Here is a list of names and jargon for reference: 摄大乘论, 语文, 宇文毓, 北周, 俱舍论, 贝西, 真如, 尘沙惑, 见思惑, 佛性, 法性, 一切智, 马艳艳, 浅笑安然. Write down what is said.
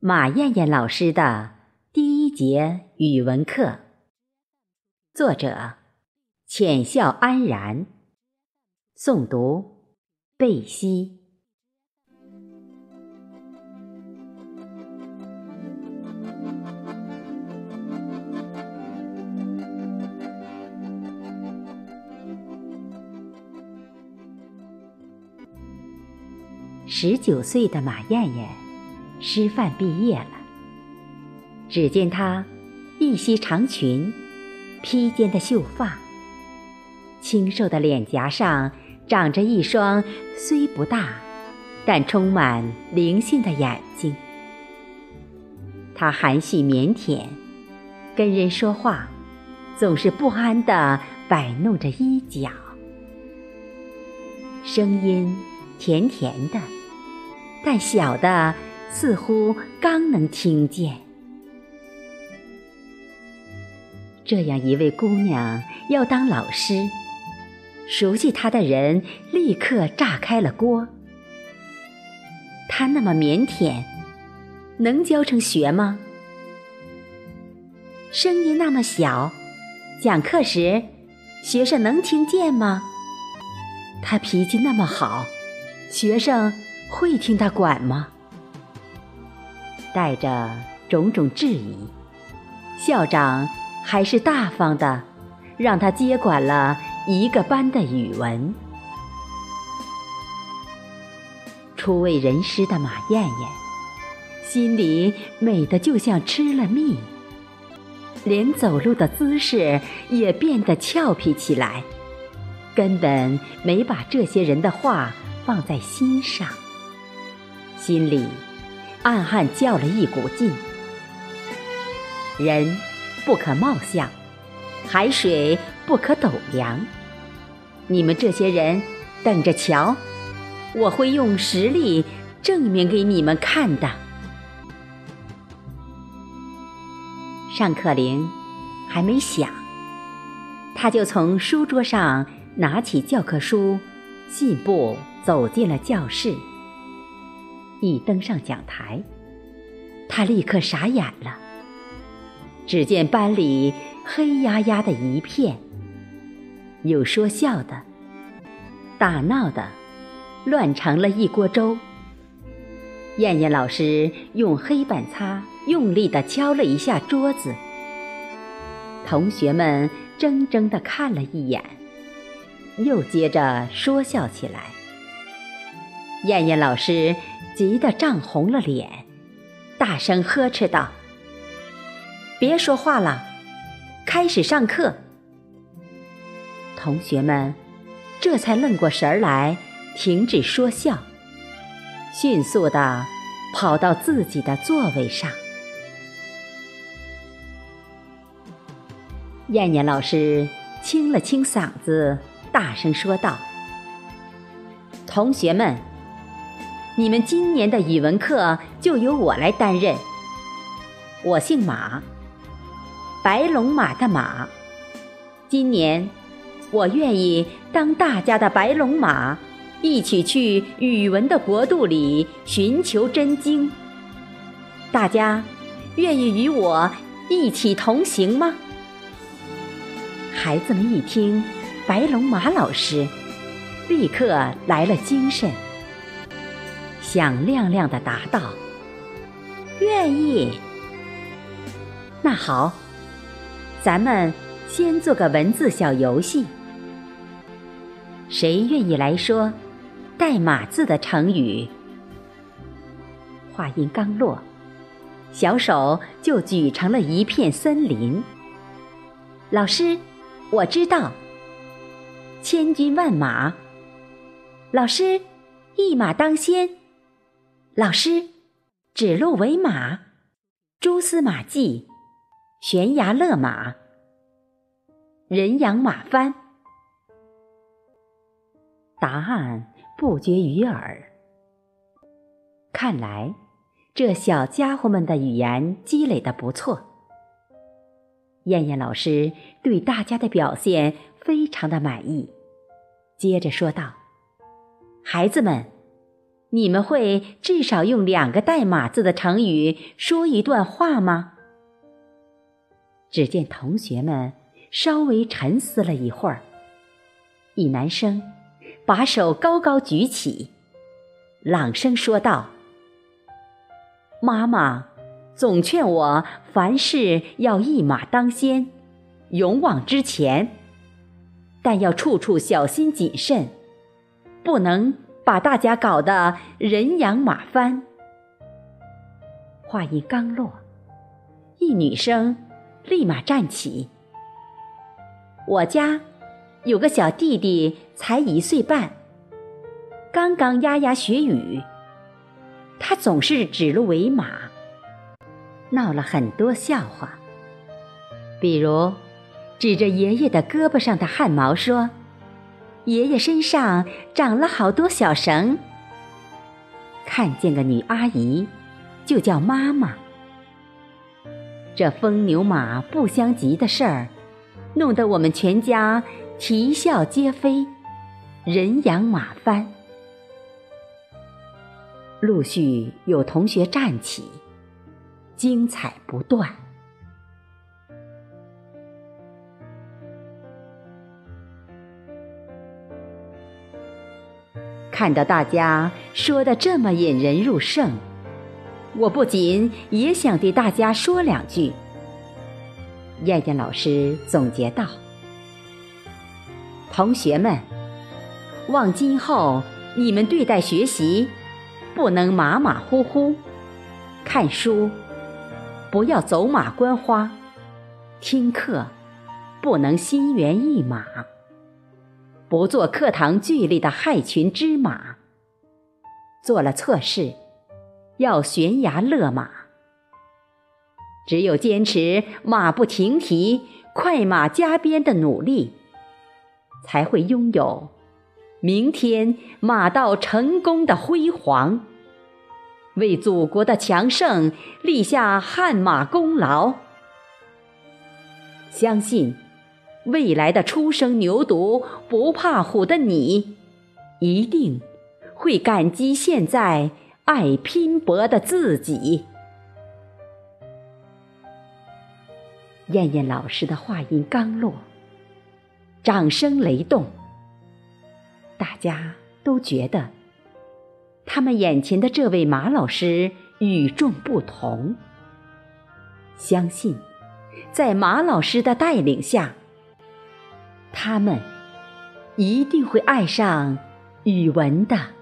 马艳艳老师的第一节语文课，作者：浅笑安然，诵读：贝西。19岁的马艳艳师范毕业了，只见她一袭长裙，披肩的秀发，清瘦的脸颊上长着一双虽不大但充满灵性的眼睛。她含蓄腼腆，跟人说话总是不安地摆弄着衣角，声音甜甜的，但小的似乎刚能听见。这样一位姑娘要当老师，熟悉她的人立刻炸开了锅。她那么腼腆，能教成学吗？声音那么小，讲课时学生能听见吗？她脾气那么好，学生会听她管吗？带着种种质疑，校长还是大方的让他接管了一个班的语文。初为人师的马艳艳心里美得就像吃了蜜，连走路的姿势也变得俏皮起来，根本没把这些人的话放在心上，心里暗暗较了一股劲。人不可貌相，海水不可斗量，你们这些人等着瞧，我会用实力证明给你们看的。上课铃还没响，他就从书桌上拿起教科书，信步走进了教室。一登上讲台，他立刻傻眼了，只见班里黑压压的一片，有说笑的，打闹的，乱成了一锅粥。艳艳老师用黑板擦用力地敲了一下桌子，同学们怔怔地看了一眼，又接着说笑起来。艳艳老师急得涨红了脸，大声呵斥道：“别说话了，开始上课！”同学们这才愣过神来，停止说笑，迅速地跑到自己的座位上。艳艳老师清了清嗓子，大声说道：“同学们，你们今年的语文课就由我来担任。我姓马，白龙马的马。今年，我愿意当大家的白龙马，一起去语文的国度里寻求真经。大家愿意与我一起同行吗？”孩子们一听白龙马老师，立刻来了精神，响亮亮地答道：“愿意。那好，咱们先做个文字小游戏，谁愿意来说带马字的成语？”话音刚落，小手就举成了一片森林。“老师，我知道，千军万马。老师，一马当先。老师，指鹿为马，蛛丝马迹，悬崖勒马，人仰马翻。”答案不绝于耳，看来这小家伙们的语言积累得不错。艳艳老师对大家的表现非常的满意，接着说道：“孩子们，你们会至少用2个带码字的成语说一段话吗？只见同学们稍微沉思了一会儿，一男生把手高高举起，朗声说道：“妈妈总劝我凡事要一马当先，勇往直前，但要处处小心谨慎，不能把大家搞得人仰马翻。”话音刚落，一女生立马站起：“我家有个小弟弟才1岁半，刚刚牙学语，他总是指鹿为马，闹了很多笑话。比如指着爷爷的胳膊上的汗毛说，爷爷身上长了好多小绳，看见个女阿姨就叫妈妈。这风牛马不相及的事儿，弄得我们全家啼笑皆非，人仰马翻。”陆续有同学站起，精彩不断。看到大家说得这么引人入胜，我不禁也想对大家说2句。燕燕老师总结道：“同学们，望今后你们对待学习不能马马虎虎，看书不要走马观花，听课不能心猿意马，不做课堂剧里的害群之马，做了错事要悬崖勒马，只有坚持马不停蹄、快马加鞭的努力，才会拥有明天马到成功的辉煌，为祖国的强盛立下汗马功劳。相信未来的初生牛犊不怕虎的你，一定会感激现在爱拼搏的自己。”燕燕老师的话音刚落，掌声雷动，大家都觉得他们眼前的这位马老师与众不同，相信在马老师的带领下，他们一定会爱上语文的。